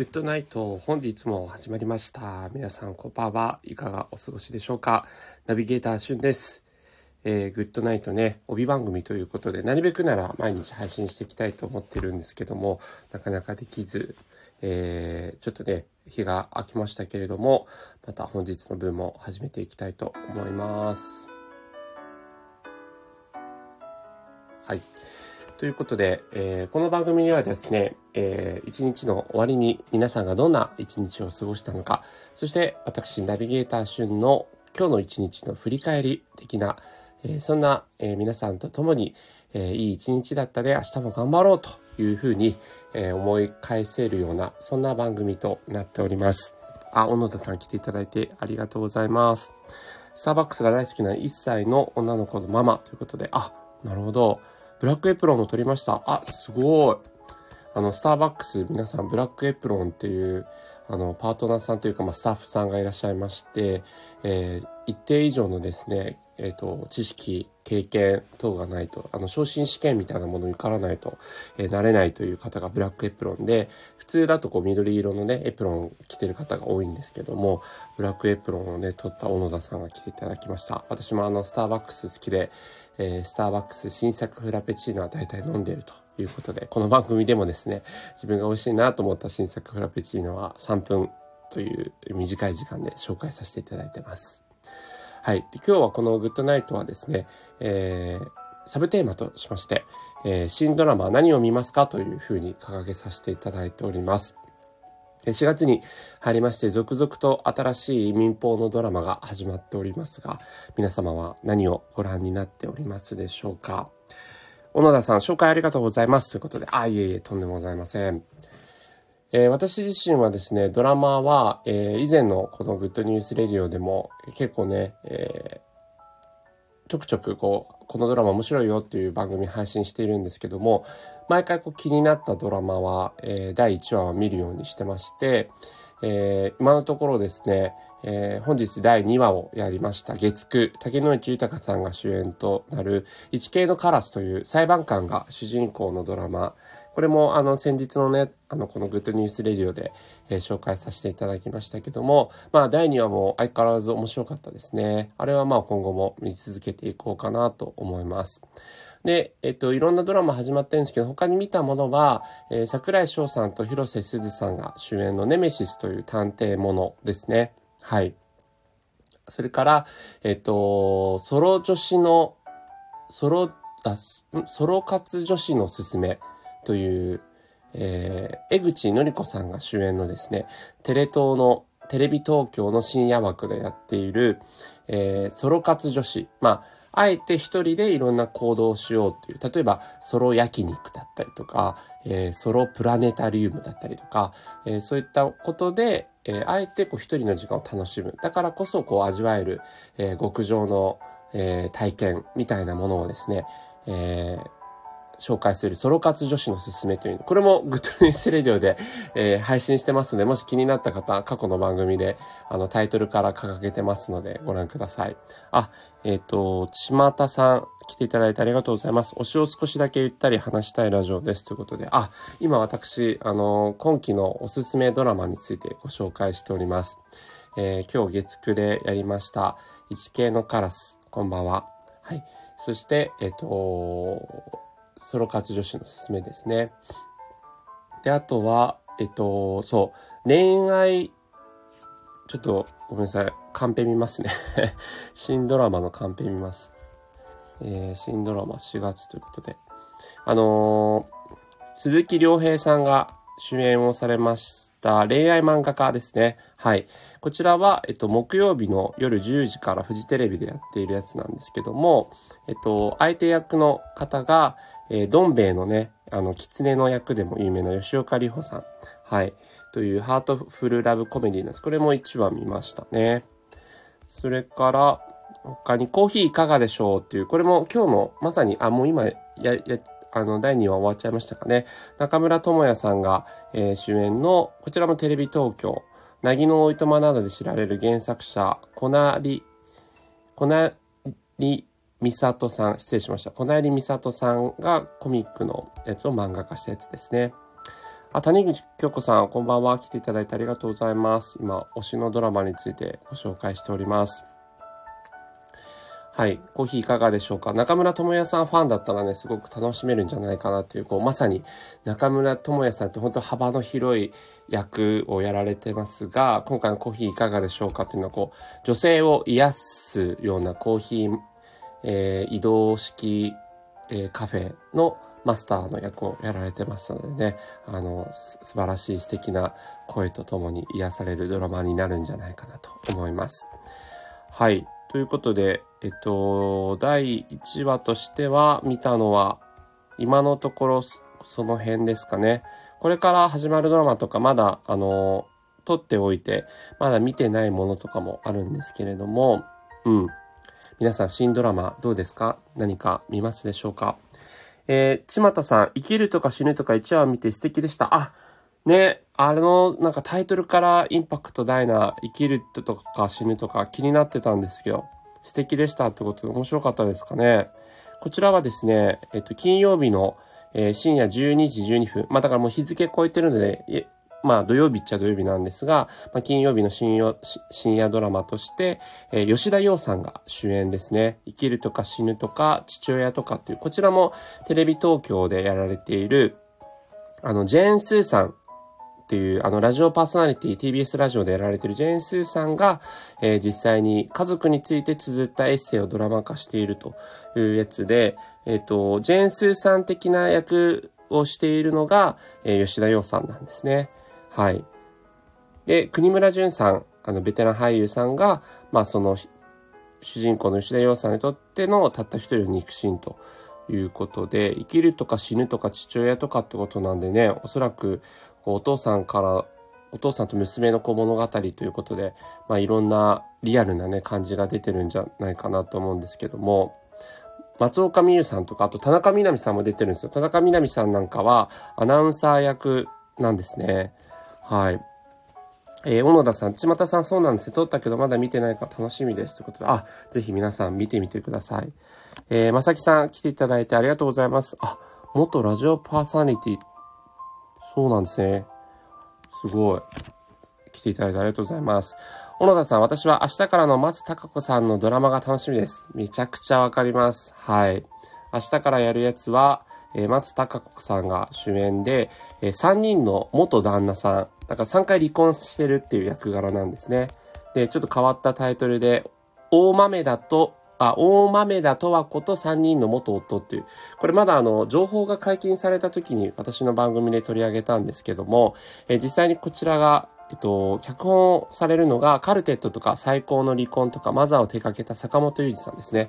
グッドナイト、本日も始まりました。皆さんこんばんは、いかがお過ごしでしょうか。ナビゲーターしゅんです。グッドナイトね、帯番組ということで、なるべくなら毎日配信していきたいと思ってるんですけども、なかなかできず、ちょっとね日が明けましたけれども、また本日の分も始めていきたいと思います。はい、ということで、この番組にはですね、一日の終わりに皆さんがどんな一日を過ごしたのか、そして私ナビゲーターしゅんの今日の一日の振り返り的な、そんな、皆さんと共に、いい一日だったで明日も頑張ろうというふうに、思い返せるような、そんな番組となっております。あ、小野田さん来ていただいてありがとうございます。スターバックスが大好きな1歳の女の子のママということで、あ、なるほど。ブラックエプロンも撮りました。あ、すごい。スターバックス、皆さん、ブラックエプロンっていう、パートナーさんというか、スタッフさんがいらっしゃいまして、一定以上のですね、知識、経験等がないと、昇進試験みたいなものに受からないと、なれないという方がブラックエプロンで、普通だとこう緑色のね、エプロン着てる方が多いんですけども、ブラックエプロンをね、取った小野田さんが来ていただきました。私もスターバックス好きで、スターバックス新作フラペチーノは大体飲んでいるということで、この番組でもですね、自分が美味しいなと思った新作フラペチーノは3分という短い時間で紹介させていただいてます。はい。で、今日はこのグッドナイトはですね、サブテーマとしまして、新ドラマ何を見ますかというふうに掲げさせていただいております。4月に入りまして、続々と新しい民放のドラマが始まっておりますが、皆様は何をご覧になっておりますでしょうか。小野田さん、紹介ありがとうございます。ということで、あ、いえいえ、とんでもございません。私自身はですね、ドラマは、以前のこのグッドニュースレディオでも結構ね、ちょくちょくこのドラマ面白いよっていう番組配信しているんですけども、毎回気になったドラマは、第1話を見るようにしてまして、今のところですね、本日第2話をやりました月9、竹野内豊さんが主演となる一系のカラスという裁判官が主人公のドラマ、これも先日のね、このグッドニュースレディオで、紹介させていただきましたけども、まあ第2話も相変わらず面白かったですね。あれはまあ今後も見続けていこうかなと思います。で、いろんなドラマ始まってるんですけど、他に見たものは、櫻井翔さんと広瀬すずさんが主演のネメシスという探偵ものですね。はい。それから、ソロ活女子のすすめという、江口のり子さんが主演のですね、テレビ東京の深夜枠でやっている、ソロ活女子。まあ、あえて一人でいろんな行動をしようという、例えばソロ焼肉だったりとか、ソロプラネタリウムだったりとか、そういったことで、あえて一人の時間を楽しむ。だからこそ味わえる、極上の、体験みたいなものをですね、紹介するソロ活女子のすすめというの。これもグッドニュースレディオで、配信してますので、もし気になった方、過去の番組でタイトルから掲げてますのでご覧ください。あ、ちまたさん来ていただいてありがとうございます。推しを少しだけゆったり話したいラジオですということで、あ、今私、今期のおすすめドラマについてご紹介しております。今日月9でやりました、一系のカラス、こんばんは。はい。そして、ソロ活女子のすすめですね。で、あとは、恋愛、ちょっとごめんなさい、カンペ見ますね。新ドラマのカンペ見ます。新ドラマ4月ということで。鈴木亮平さんが主演をされました恋愛漫画家ですね。はい。こちらは、木曜日の夜10時からフジテレビでやっているやつなんですけども、相手役の方が、どん兵衛のね、狐の役でも有名な吉岡里帆さん。はい。というハートフルラブコメディです。これも1話見ましたね。それから、他にコーヒーいかがでしょうっていう、これも今日のまさに、もう今、第2話終わっちゃいましたかね。中村智也さんが、主演の、こちらもテレビ東京、凪のおいとまなどで知られる原作者、こなりみさとさんがコミックのやつを漫画化したやつですね。谷口京子さん、こんばんは。来ていただいてありがとうございます。今、推しのドラマについてご紹介しております。はい。コーヒーいかがでしょうか？中村智也さんファンだったらね、すごく楽しめるんじゃないかなという、まさに中村智也さんって本当幅の広い役をやられてますが、今回のコーヒーいかがでしょうかっていうのは、女性を癒すようなコーヒー、移動式、カフェのマスターの役をやられてますのでね、素晴らしい素敵な声とともに癒されるドラマになるんじゃないかなと思います。はい。ということで、第1話としては見たのは、今のところその辺ですかね。これから始まるドラマとかまだ、撮っておいて、まだ見てないものとかもあるんですけれども、皆さん新ドラマどうですか？何か見ますでしょうか？ちまたさん、生きるとか死ぬとか1話見て素敵でした。あ、ね、なんかタイトルからインパクト大な、生きるとか死ぬとか気になってたんですけど、素敵でしたってことで面白かったですかね。こちらはですね、金曜日の、深夜12時12分。だからもう日付超えてるので、土曜日っちゃ土曜日なんですが、金曜日の深夜ドラマとして、吉田羊さんが主演ですね。生きるとか死ぬとか父親とかっていう、こちらもテレビ東京でやられている、ジェーン・スーさん、っていう、ラジオパーソナリティ、TBS ラジオでやられているジェーン・スーさんが、実際に家族について綴ったエッセイをドラマ化しているというやつで、ジェーン・スーさん的な役をしているのが、吉田羊さんなんですね。はい。で、国村淳さん、ベテラン俳優さんが、その、主人公の吉田羊さんにとってのたった一人の肉親と、いうことで、生きるとか死ぬとか父親とかってことなんでね、おそらくお父さんと娘の物語ということで、いろんなリアルなね、感じが出てるんじゃないかなと思うんですけども、松岡美優さんとか、あと田中みな実さんも出てるんですよ。田中みな実さんなんかはアナウンサー役なんですね。はい。小野田さん、ちまたさん、そうなんですよ。撮ったけどまだ見てないから楽しみです。ということで、ぜひ皆さん見てみてください。まさきさん、来ていただいてありがとうございます。元ラジオパーソナリティ。そうなんですね。すごい。来ていただいてありがとうございます。小野田さん、私は明日からの松たか子さんのドラマが楽しみです。めちゃくちゃわかります。はい。明日からやるやつは、松たか子さんが主演で、3人の元旦那さん、だから3回離婚してるっていう役柄なんですね。で、ちょっと変わったタイトルで、大豆田とわ子と3人の元夫っていう、これまだ情報が解禁された時に私の番組で取り上げたんですけども、実際にこちらが、脚本をされるのが、カルテットとか最高の離婚とかマザーを手掛けた坂本雄二さんですね。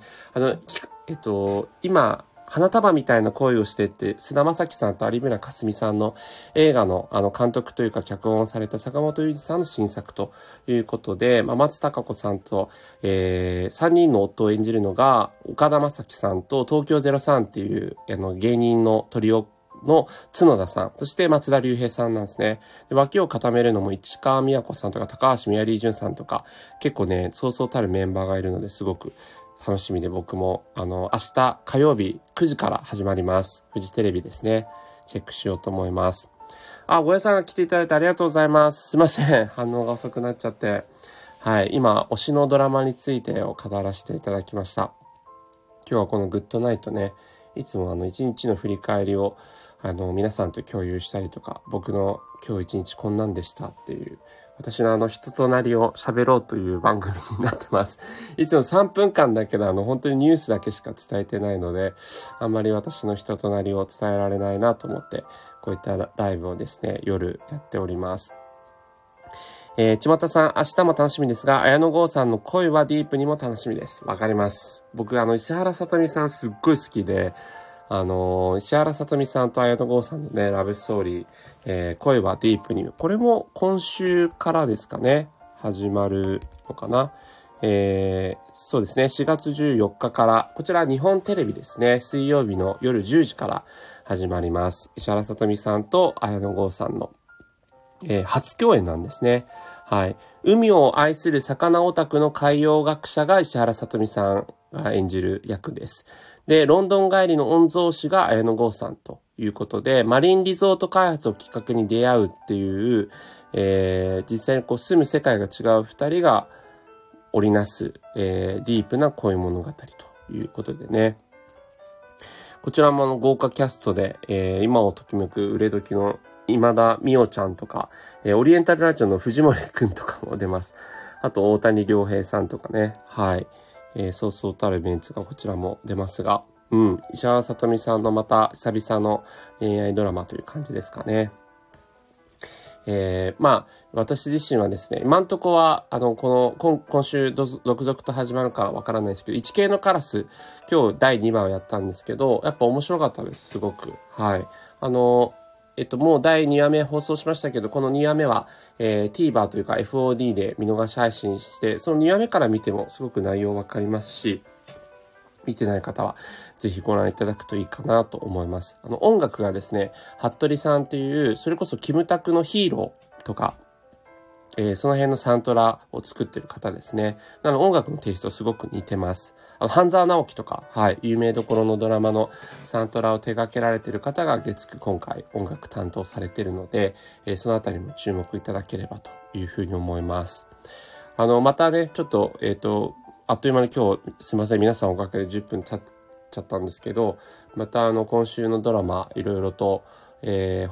今、花束みたいな恋をしてって、菅田将暉さんと有村架純さんの映画の監督というか脚本をされた坂本雄二さんの新作ということで、松たか子さんと、3人の夫を演じるのが岡田将生さんと東京03っていう芸人のトリオの角田さん、そして松田龍平さんなんですね。で、脇を固めるのも市川美也子さんとか高橋メアリージュンさんとか、結構ね、そうそうたるメンバーがいるのですごく、楽しみで僕も、明日火曜日9時から始まります。フジテレビですね。チェックしようと思います。ごやさんが来ていただいてありがとうございます。すいません。反応が遅くなっちゃって。はい。今、推しのドラマについてを語らせていただきました。今日はこのグッドナイトね、いつも一日の振り返りを、皆さんと共有したりとか、僕の今日一日こんなんでしたっていう、私の人となりを喋ろうという番組になってます。いつも3分間だけど本当にニュースだけしか伝えてないので、あんまり私の人となりを伝えられないなと思って、こういったライブをですね、夜やっております。ちまたさん、明日も楽しみですが、綾野剛さんの恋はディープにも楽しみです。わかります。僕、石原さとみさんすっごい好きで、石原さとみさんと綾野剛さんのね、ラブストーリー、恋はディープに、これも今週からですかね、始まるのかな。そうですね、4月14日から、こちら日本テレビですね、水曜日の夜10時から始まります。石原さとみさんと綾野剛さんの、初共演なんですね。はい。海を愛する魚オタクの海洋学者が石原さとみさんが演じる役です。で、ロンドン帰りの御曹司が綾野剛さんということで、マリンリゾート開発をきっかけに出会うっていう、実際にこう住む世界が違う二人が織りなす、ディープな恋物語ということでね。こちらも豪華キャストで、今をときめく売れ時の今田美桜ちゃんとか、オリエンタルラジオの藤森くんとかも出ます。あと大谷亮平さんとかね。はい。そうそうたるメンツがこちらも出ますが、うん。石原さとみさんのまた久々の恋愛ドラマという感じですかね。まあ、私自身はですね、今んとこは、今週、続々と始まるかわからないですけど、1系のカラス、今日第2話をやったんですけど、やっぱ面白かったです、すごく。はい。もう第2話目放送しましたけど、この2話目は、TVer というか FOD で見逃し配信して、その2話目から見てもすごく内容わかりますし、見てない方はぜひご覧いただくといいかなと思います。音楽がですね、服部さんっていう、それこそキムタクのヒーローとか、その辺のサントラを作ってる方ですね。なので音楽のテイストすごく似てます。半沢直樹とか、はい、有名どころのドラマのサントラを手掛けられてる方が月9今回音楽担当されてるので、そのあたりも注目いただければというふうに思います。またね、ちょっと、あっという間に今日すいません皆さんおかげで10分経っちゃったんですけど、また今週のドラマいろいろと、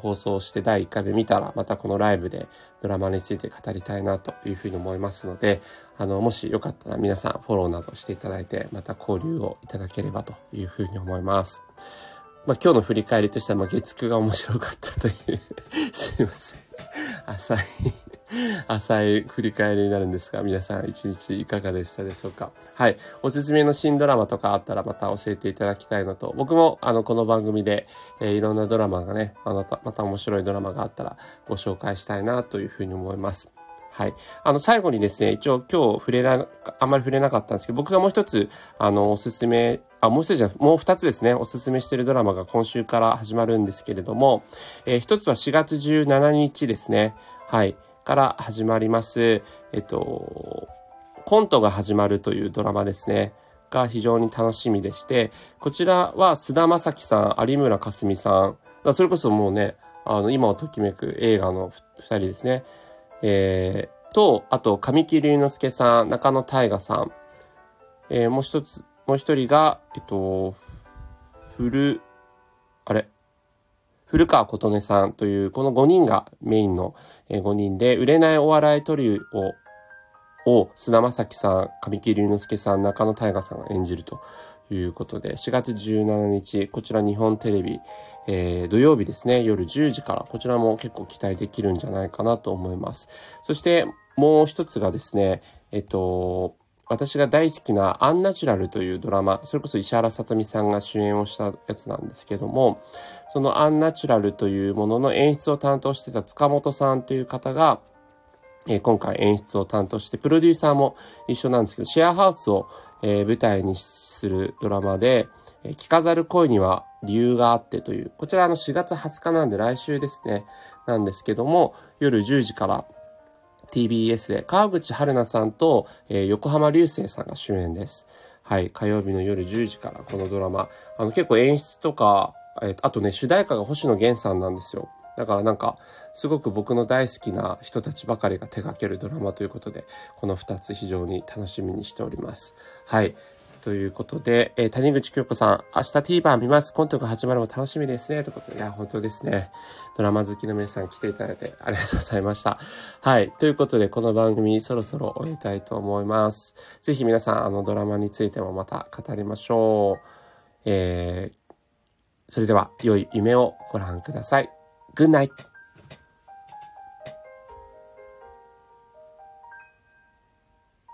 放送して第1回で見たらまたこのライブでドラマについて語りたいなというふうに思いますので、もしよかったら皆さんフォローなどしていただいてまた交流をいただければというふうに思います。まあ、今日の振り返りとしては、月9が面白かったという、すいません。浅い振り返りになるんですが、皆さん一日いかがでしたでしょうか。はい。おすすめの新ドラマとかあったらまた教えていただきたいのと、僕もこの番組で、いろんなドラマがね、また面白いドラマがあったらご紹介したいなというふうに思います。はい。最後にですね、一応今日あんまり触れなかったんですけど、僕がもう一つ、おすすめ、もう一つじゃない、もう二つですね、おすすめしているドラマが今週から始まるんですけれども、一つは4月17日ですね。はい。から始まります。コントが始まるというドラマですね。が非常に楽しみでして、こちらは菅田将暉さん、有村架純さん、それこそもうね、今をときめく映画の二人ですね。と、あと、神木隆之介さん、中野大我さん。もう一人が、古川琴音さんという、この5人がメインの5人で、売れないお笑いトリオを菅田将暉さん、神木隆之介さん、中野大我さんが演じるということで、4月17日、こちら日本テレビ、土曜日ですね、夜10時から、こちらも結構期待できるんじゃないかなと思います。そして、もう一つがですね、私が大好きなアンナチュラルというドラマ、それこそ石原さとみさんが主演をしたやつなんですけども、そのアンナチュラルというものの演出を担当してた塚本さんという方が、今回演出を担当して、プロデューサーも一緒なんですけど、シェアハウスを舞台にするドラマで、着飾る恋には理由があってという、こちら4月20日なんで来週ですね、なんですけども、夜10時から、TBS で川口春奈さんと、横浜流星さんが主演です。はい。火曜日の夜10時からこのドラマ。結構演出とか、あとね、主題歌が星野源さんなんですよ。だからなんか、すごく僕の大好きな人たちばかりが手掛けるドラマということで、この2つ非常に楽しみにしております。はい。ということで、谷口京子さん、明日 TVer 見ます。コントが始まるの楽しみですね。ということで、いや、本当ですね。ドラマ好きの皆さん来ていただいてありがとうございました。はい。ということで、この番組そろそろ終えたいと思います。ぜひ皆さん、ドラマについてもまた語りましょう。それでは、良い夢をご覧ください。Good night!